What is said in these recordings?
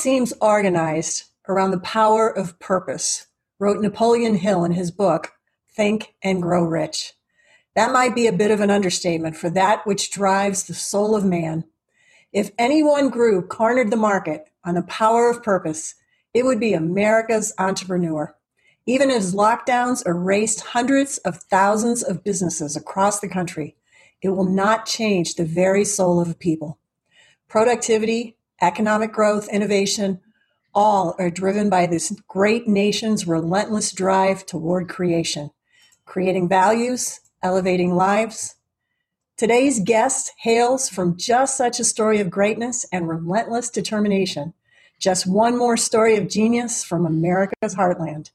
seems organized around the power of purpose, wrote Napoleon Hill in his book, Think and Grow Rich. That might be a bit of an understatement for that which drives the soul of man. If any one group cornered the market on the power of purpose, it would be America's entrepreneur. Even as lockdowns erased hundreds of thousands of businesses across the country, it will not change the very soul of a people. Productivity, economic growth, innovation, all are driven by this great nation's relentless drive toward creation, creating values, elevating lives. Today's guest hails from just such a story of greatness and relentless determination. Just one more story of genius from America's heartland.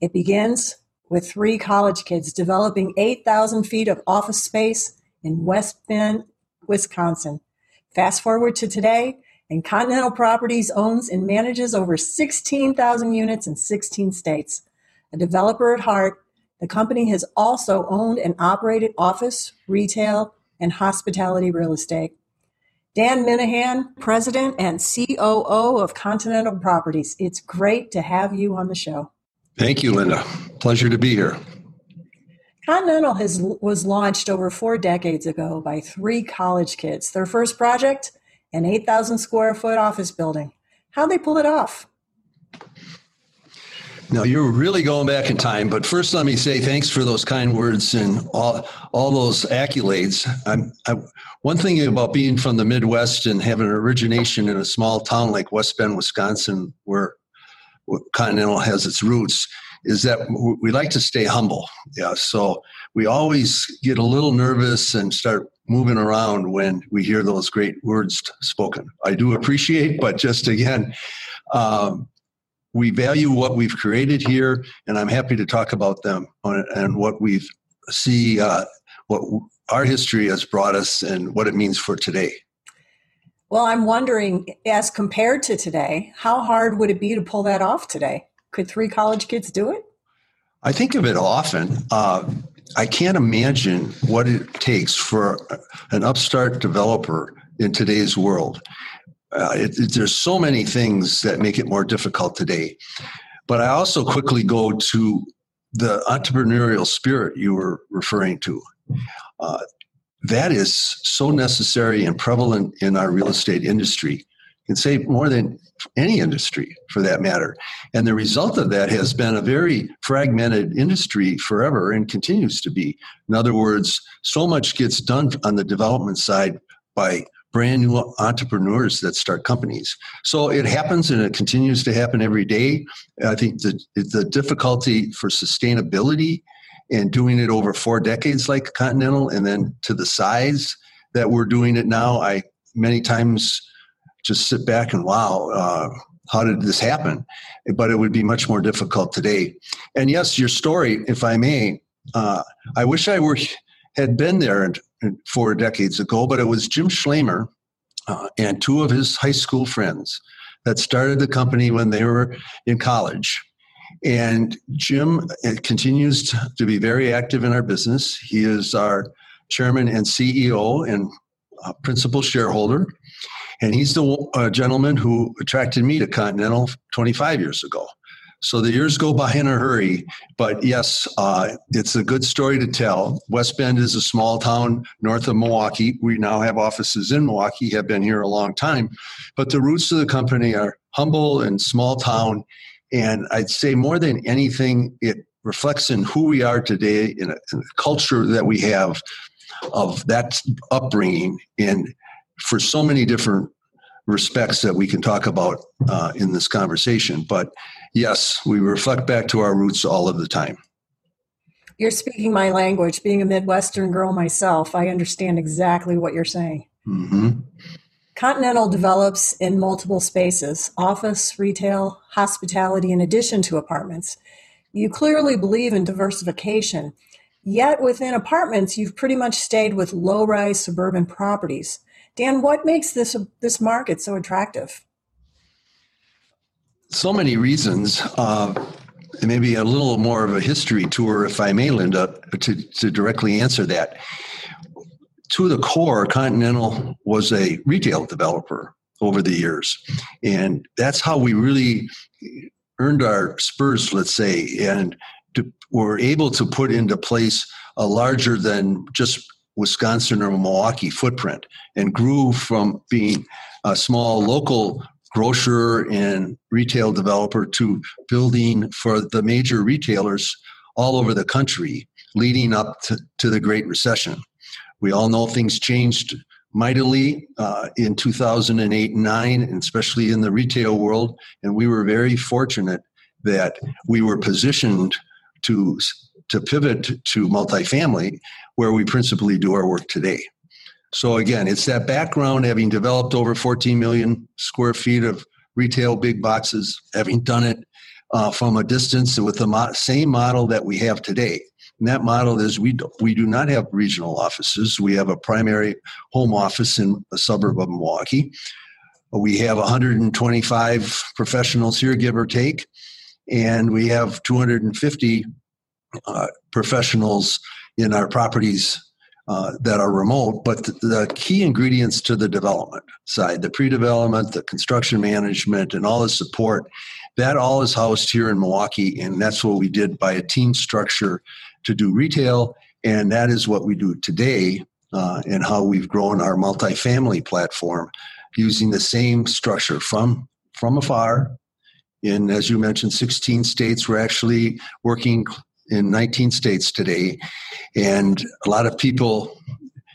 It begins with three college kids developing 8,000 feet of office space in West Bend, Wisconsin. Fast forward to today, and Continental Properties owns and manages over 16,000 units in 16 states. A developer at heart, the company has also owned and operated office, retail, and hospitality real estate. Dan Minahan, President and COO of Continental Properties. It's great to have you on the show. Thank you, Linda. Pleasure to be here. Continental was launched over 4 decades ago by 3 college kids. Their first project, an 8,000 square foot office building. How'd they pull it off? Now, you're really going back in time, but first let me say thanks for those kind words and all those accolades. One thing about being from the Midwest and having an origination in a small town like West Bend, Wisconsin, where Continental has its roots, is that we like to stay humble. Yeah, so we always get a little nervous and start moving around when we hear those great words spoken. I do appreciate, but just again, we value what we've created here, and I'm happy to talk about them and what we see, what our history has brought us and what it means for today. Well, I'm wondering, as compared to today, how hard would it be to pull that off today? Could 3 college kids do it? I think of it often. I can't imagine what it takes for an upstart developer in today's world. There's so many things that make it more difficult today. But I also quickly go to the entrepreneurial spirit you were referring to. That is so necessary and prevalent in our real estate industry. You can say more than any industry for that matter. And the result of that has been a very fragmented industry forever and continues to be. In other words, so much gets done on the development side by brand new entrepreneurs that start companies. So it happens and it continues to happen every day. I think the difficulty for sustainability and doing it over 4 decades like Continental and then to the size that we're doing it now, I many times just sit back and wow, how did this happen? But it would be much more difficult today. And yes, your story, if I may, I wish I had been there and 4 decades ago, but it was Jim Schlemmer and 2 of his high school friends that started the company when they were in college. And Jim continues to be very active in our business. He is our chairman and CEO and principal shareholder. And he's the gentleman who attracted me to Continental 25 years ago. So the years go by in a hurry, but yes, it's a good story to tell. West Bend is a small town north of Milwaukee. We now have offices in Milwaukee, have been here a long time, but the roots of the company are humble and small town. And I'd say more than anything, it reflects in who we are today in a culture that we have of that upbringing and for so many different respects that we can talk about in this conversation. But yes, we reflect back to our roots all of the time. You're speaking my language. Being a Midwestern girl myself, I understand exactly what you're saying. Mm-hmm. Continental develops in multiple spaces, office, retail, hospitality, in addition to apartments. You clearly believe in diversification, yet within apartments, you've pretty much stayed with low-rise suburban properties. Dan, what makes this market so attractive? So many reasons. Maybe a little more of a history tour, if I may, Linda, to directly answer that. To the core, Continental was a retail developer. over the years. And that's how we really earned our spurs, let's say, and were able to put into place a larger than just Wisconsin or Milwaukee footprint, and grew from being a small local grocer and retail developer to building for the major retailers all over the country, leading up to the Great Recession. We all know things changed mightily in 2008 and 9, and especially in the retail world. And we were very fortunate that we were positioned to pivot to multifamily, where we principally do our work today. So again, it's that background, having developed over 14 million square feet of retail big boxes, having done it from a distance with the same model that we have today. And that model is we do not have regional offices. We have a primary home office in a suburb of Milwaukee. We have 125 professionals here, give or take, and we have 250 professionals in our properties that are remote. But the key ingredients to the development side, the pre-development, the construction management, and all the support, that all is housed here in Milwaukee, and that's what we did by a team structure to do retail, and that is what we do today, and how we've grown our multifamily platform using the same structure from afar. In, as you mentioned, 16 states. We're actually working in 19 states today, and a lot of people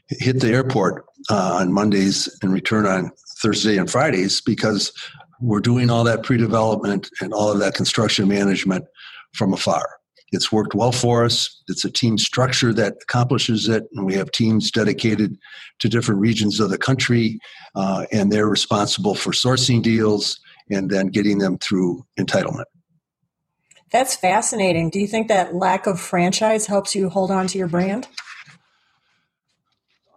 hit the airport on Mondays and return on Thursday and Fridays because we're doing all that pre-development and all of that construction management from afar. It's worked well for us. It's a team structure that accomplishes it, and we have teams dedicated to different regions of the country, and they're responsible for sourcing deals and then getting them through entitlement. That's fascinating. Do you think that lack of franchise helps you hold on to your brand?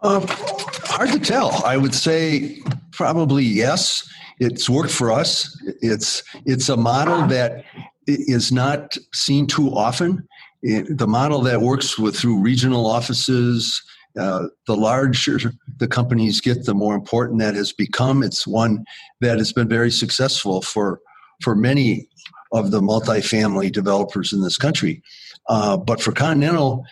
Hard to tell. I would say probably yes. It's worked for us. It's a model that is not seen too often. The model that works through regional offices, the larger the companies get, the more important that has become. It's one that has been very successful for many of the multifamily developers in this country. But for Continental,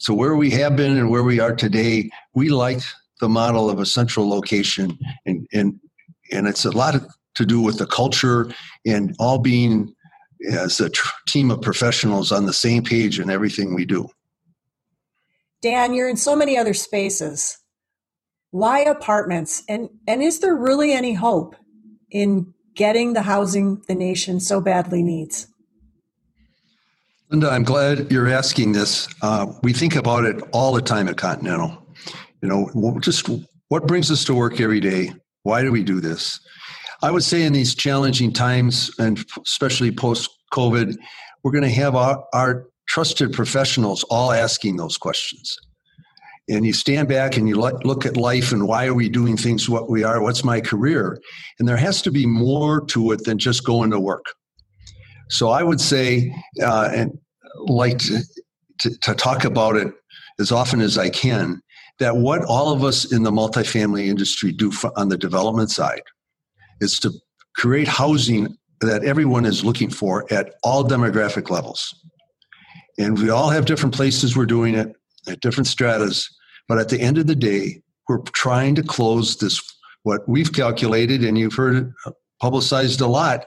so where we have been and where we are today, we like the model of a central location, and it's a lot to do with the culture and all being as a team of professionals on the same page in everything we do. Dan, you're in so many other spaces. Why apartments? And is there really any hope in getting the housing the nation so badly needs? Linda, I'm glad you're asking this. We think about it all the time at Continental. You know, just what brings us to work every day? Why do we do this? I would say in these challenging times, and especially post-COVID, we're going to have our trusted professionals all asking those questions. And you stand back and you look at life and why are we doing things what we are? What's my career? And there has to be more to it than just going to work. So I would say, and like to talk about it as often as I can, that what all of us in the multifamily industry do on the development side is to create housing that everyone is looking for at all demographic levels. And we all have different places we're doing it, at different stratas, but at the end of the day, we're trying to close this, what we've calculated, and you've heard it publicized a lot,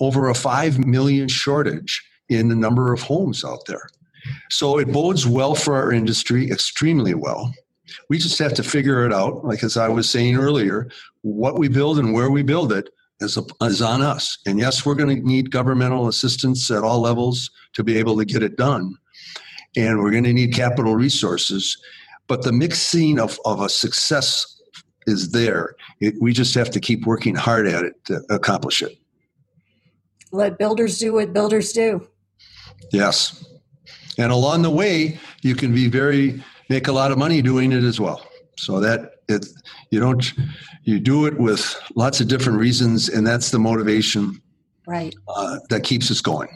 over a 5 million shortage in the number of homes out there. So it bodes well for our industry, extremely well. We just have to figure it out, like as I was saying earlier, what we build and where we build it is on us. And yes, we're going to need governmental assistance at all levels to be able to get it done. And we're going to need capital resources. But the mixing of a success is there. We just have to keep working hard at it to accomplish it. Let builders do what builders do. Yes. And along the way, you can make a lot of money doing it as well. So that you do it with lots of different reasons, and that's the motivation, right, that keeps us going.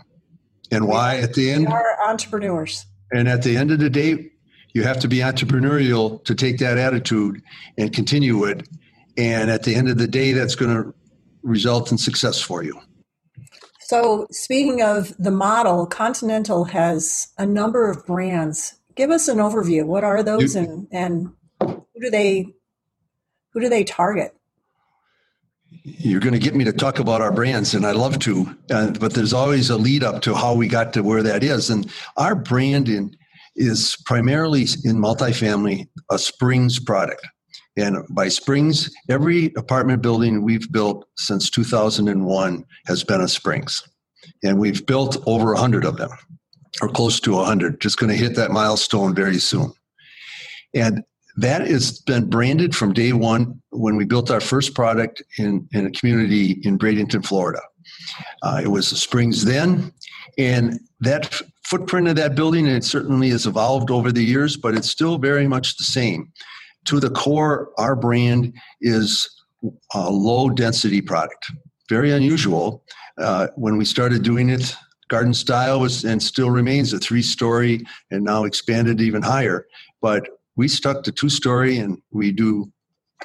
And why at the end? We are entrepreneurs. And at the end of the day, you have to be entrepreneurial to take that attitude and continue it And at the end of the day, that's going to result in success for you. So speaking of the model, Continental has a number of brands. Give us an overview. What are those and who do they target? You're going to get me to talk about our brands, and I love to, but there's always a lead up to how we got to where that is. And our brand is primarily in multifamily, a Springs product. And by Springs, every apartment building we've built since 2001 has been a Springs. And we've built over 100 of them, or close to 100. Just going to hit that milestone very soon. And that has been branded from day one when we built our first product in a community in Bradenton, Florida. It was the Springs then, and that footprint of that building, and it certainly has evolved over the years, but it's still very much the same. To the core, our brand is a low-density product. Very unusual. When we started doing it, garden style was and still remains a three-story and now expanded even higher. But we stuck to two-story, and we do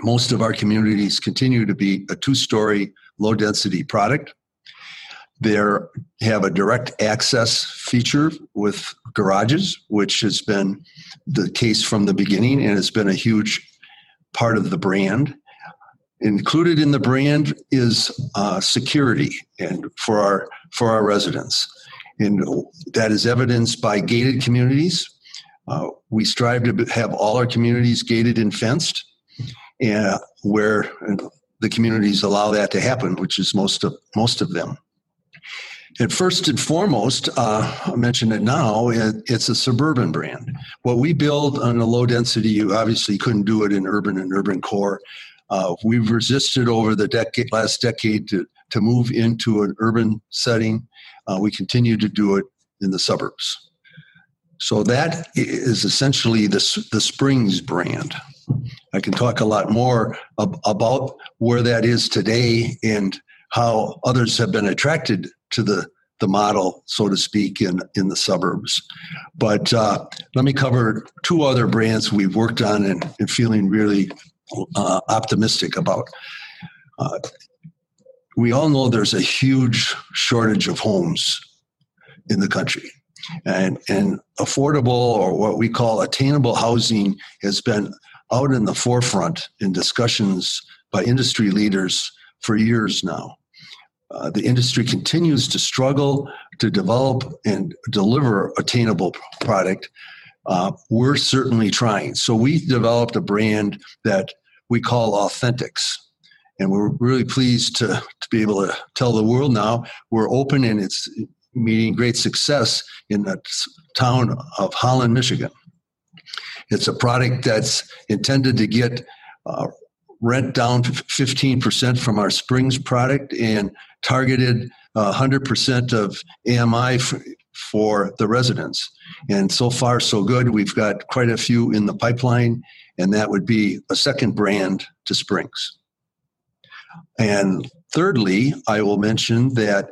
most of our communities continue to be a two-story low-density product. They have a direct access feature with garages, which has been the case from the beginning, and it's been a huge part of the brand. Included in the brand is security and for our residents, and that is evidenced by gated communities. We strive to have all our communities gated and fenced, and where the communities allow that to happen, which is most of them. And first and foremost, I mention it now, it's a suburban brand. What we build on a low density, you obviously couldn't do it in urban and urban core. We've resisted over the last decade to move into an urban setting. We continue to do it in the suburbs. So that is essentially the Springs brand. I can talk a lot more about where that is today and how others have been attracted to the model, so to speak, in the suburbs. But let me cover two other brands we've worked on and feeling really optimistic about. We all know there's a huge shortage of homes in the country. And affordable, or what we call attainable housing, has been out in the forefront in discussions by industry leaders for years now. The industry continues to struggle to develop and deliver attainable product. We're certainly trying. So we developed a brand that we call Authentics. And we're really pleased to be able to tell the world now we're open, and it's meeting great success in the town of Holland, Michigan. It's a product that's intended to get rent down to 15% from our Springs product, and targeted 100% of AMI for the residents. And so far, so good. We've got quite a few in the pipeline, and that would be a second brand to Springs. And thirdly, I will mention that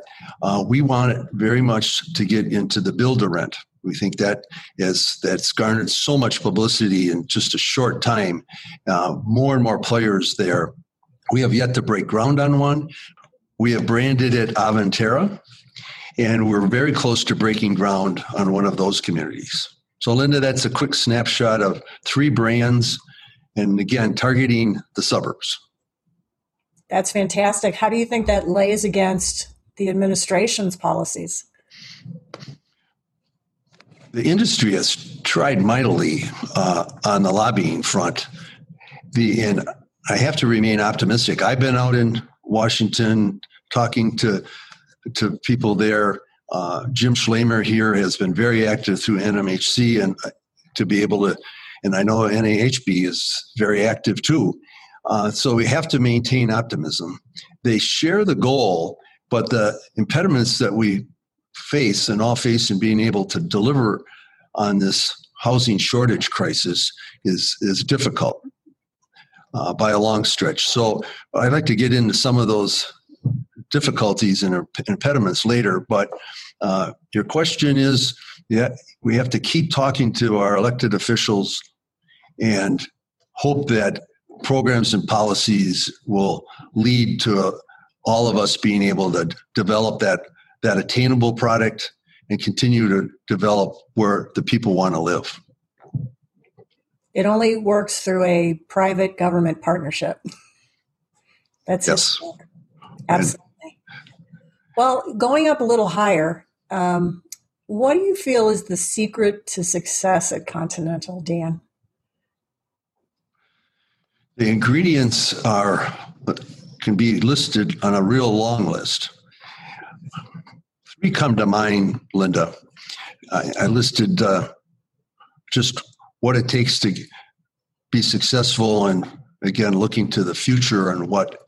we want very much to get into the build-to-rent. We think that's garnered so much publicity in just a short time. More and more players there. We have yet to break ground on one. We have branded it Aventera, and we're very close to breaking ground on one of those communities. So, Linda, that's a quick snapshot of three brands, and again, targeting the suburbs. That's fantastic. How do you think that lays against the administration's policies? The industry has tried mightily on the lobbying front. And I have to remain optimistic. I've been out in Washington talking to people there. Jim Schlemmer here has been very active through NMHC, and to be able to, and I know NAHB is very active too. So we have to maintain optimism. They share the goal, but the impediments that we face and all face in being able to deliver on this housing shortage crisis is difficult by a long stretch. So I'd like to get into some of those difficulties and impediments later, but your question is, yeah, we have to keep talking to our elected officials and hope that programs and policies will lead to all of us being able to develop that attainable product and continue to develop where the people want to live. It only works through a private government partnership. That's yes. Absolutely. Well, going up a little higher, what do you feel is the secret to success at Continental, Dan? The ingredients can be listed on a real long list. Three come to mind, Linda. I listed just what it takes to be successful, and again, looking to the future and what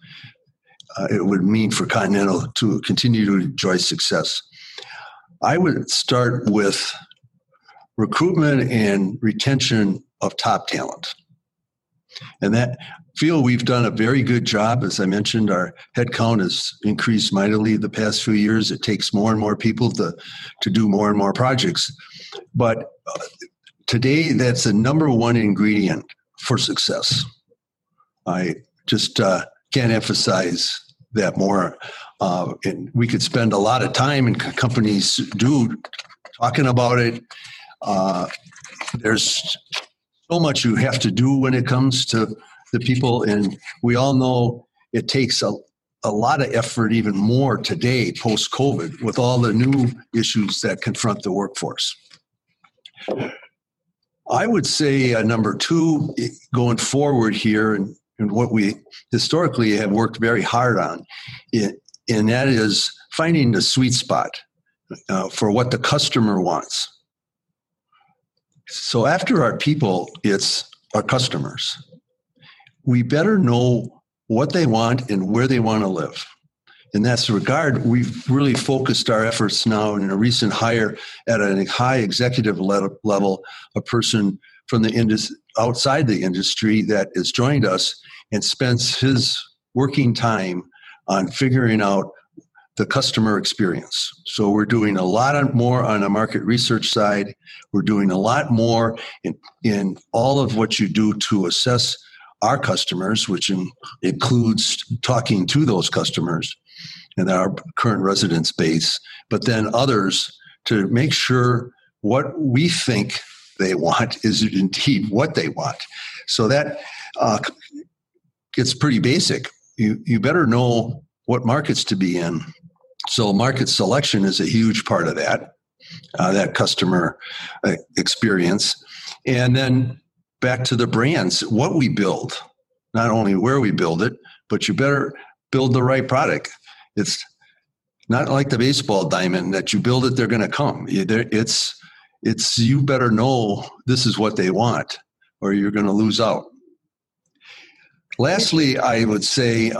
it would mean for Continental to continue to enjoy success. I would start with recruitment and retention of top talent. And that feel we've done a very good job. As I mentioned, our headcount has increased mightily the past few years. It takes more and more people to do more and more projects. But today, that's the number one ingredient for success. I just can't emphasize that more. And we could spend a lot of time, and companies do, talking about it. There's so much you have to do when it comes to the people, and we all know it takes a lot of effort, even more today, post-COVID, with all the new issues that confront the workforce. I would say number two, going forward here, and what we historically have worked very hard on, and that is finding the sweet spot for what the customer wants. So after our people, it's our customers. We better know what they want and where they want to live. In that regard, we've really focused our efforts now in a recent hire at a high executive level, a person from the outside the industry that has joined us and spends his working time on figuring out the customer experience. So we're doing a lot more on the market research side. We're doing a lot more in all of what you do to assess our customers, which includes talking to those customers and our current residence base, but then others, to make sure what we think they want is indeed what they want. So that gets pretty basic. You better know what markets to be in. So market selection is a huge part of that customer experience. And then back to the brands, what we build, not only where we build it, but you better build the right product. It's not like the baseball diamond that you build it, they're going to come. It's you better know this is what they want or you're going to lose out. Lastly, I would say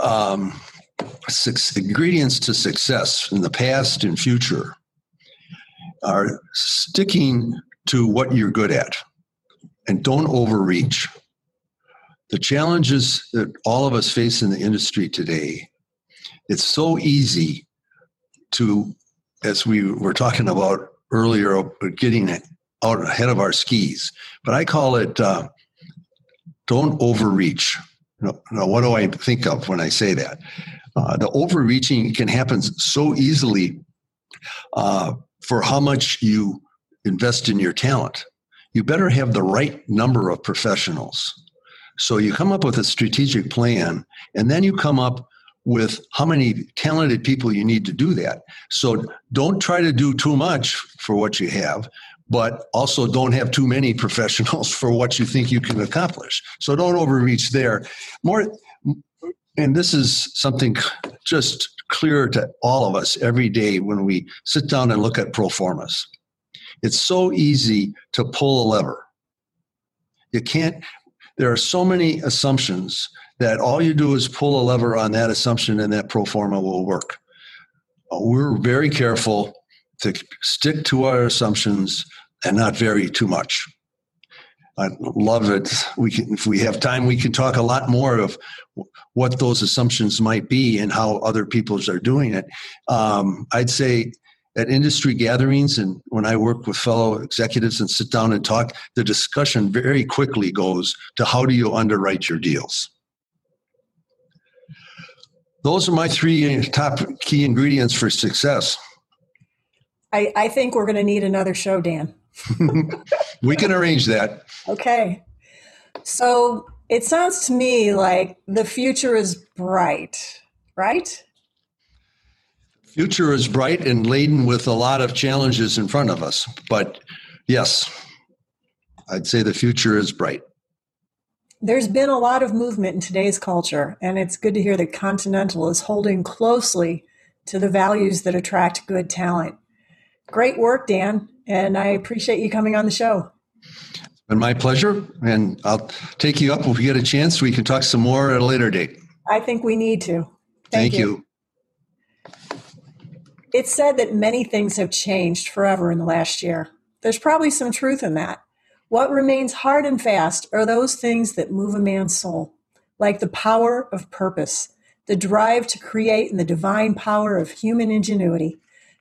six ingredients to success in the past and future are sticking to what you're good at and don't overreach. The challenges that all of us face in the industry today, it's so easy to, as we were talking about earlier, getting out ahead of our skis. But I call it don't overreach. Now, what do I think of when I say that? The overreaching can happen so easily for how much you invest in your talent. You better have the right number of professionals. So you come up with a strategic plan, and then you come up with how many talented people you need to do that. So don't try to do too much for what you have, but also don't have too many professionals for what you think you can accomplish. So don't overreach there. And this is something just clear to all of us every day when we sit down and look at pro formas. It's so easy to pull a lever. There are so many assumptions that all you do is pull a lever on that assumption and that pro forma will work. We're very careful to stick to our assumptions and not vary too much. I love it. If we have time, we can talk a lot more of what those assumptions might be and how other peoples are doing it. I'd say at industry gatherings and when I work with fellow executives and sit down and talk, the discussion very quickly goes to how do you underwrite your deals? Those are my three top key ingredients for success. I think we're going to need another show, Dan. We can arrange that. Okay. So it sounds to me like the future is bright, right? Future is bright and laden with a lot of challenges in front of us. But yes, I'd say the future is bright. There's been a lot of movement in today's culture, and it's good to hear that Continental is holding closely to the values that attract good talent. Great work, Dan, and I appreciate you coming on the show. It's been my pleasure, and I'll take you up if we get a chance. We can talk some more at a later date. I think we need to. Thank you. It's said that many things have changed forever in the last year. There's probably some truth in that. What remains hard and fast are those things that move a man's soul, like the power of purpose, the drive to create, and the divine power of human ingenuity.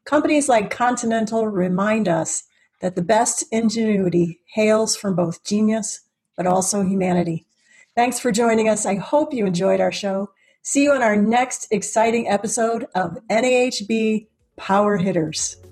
Companies like Continental remind us that the best ingenuity hails from both genius, but also humanity. Thanks for joining us. I hope you enjoyed our show. See you on our next exciting episode of NAHB Power Hitters.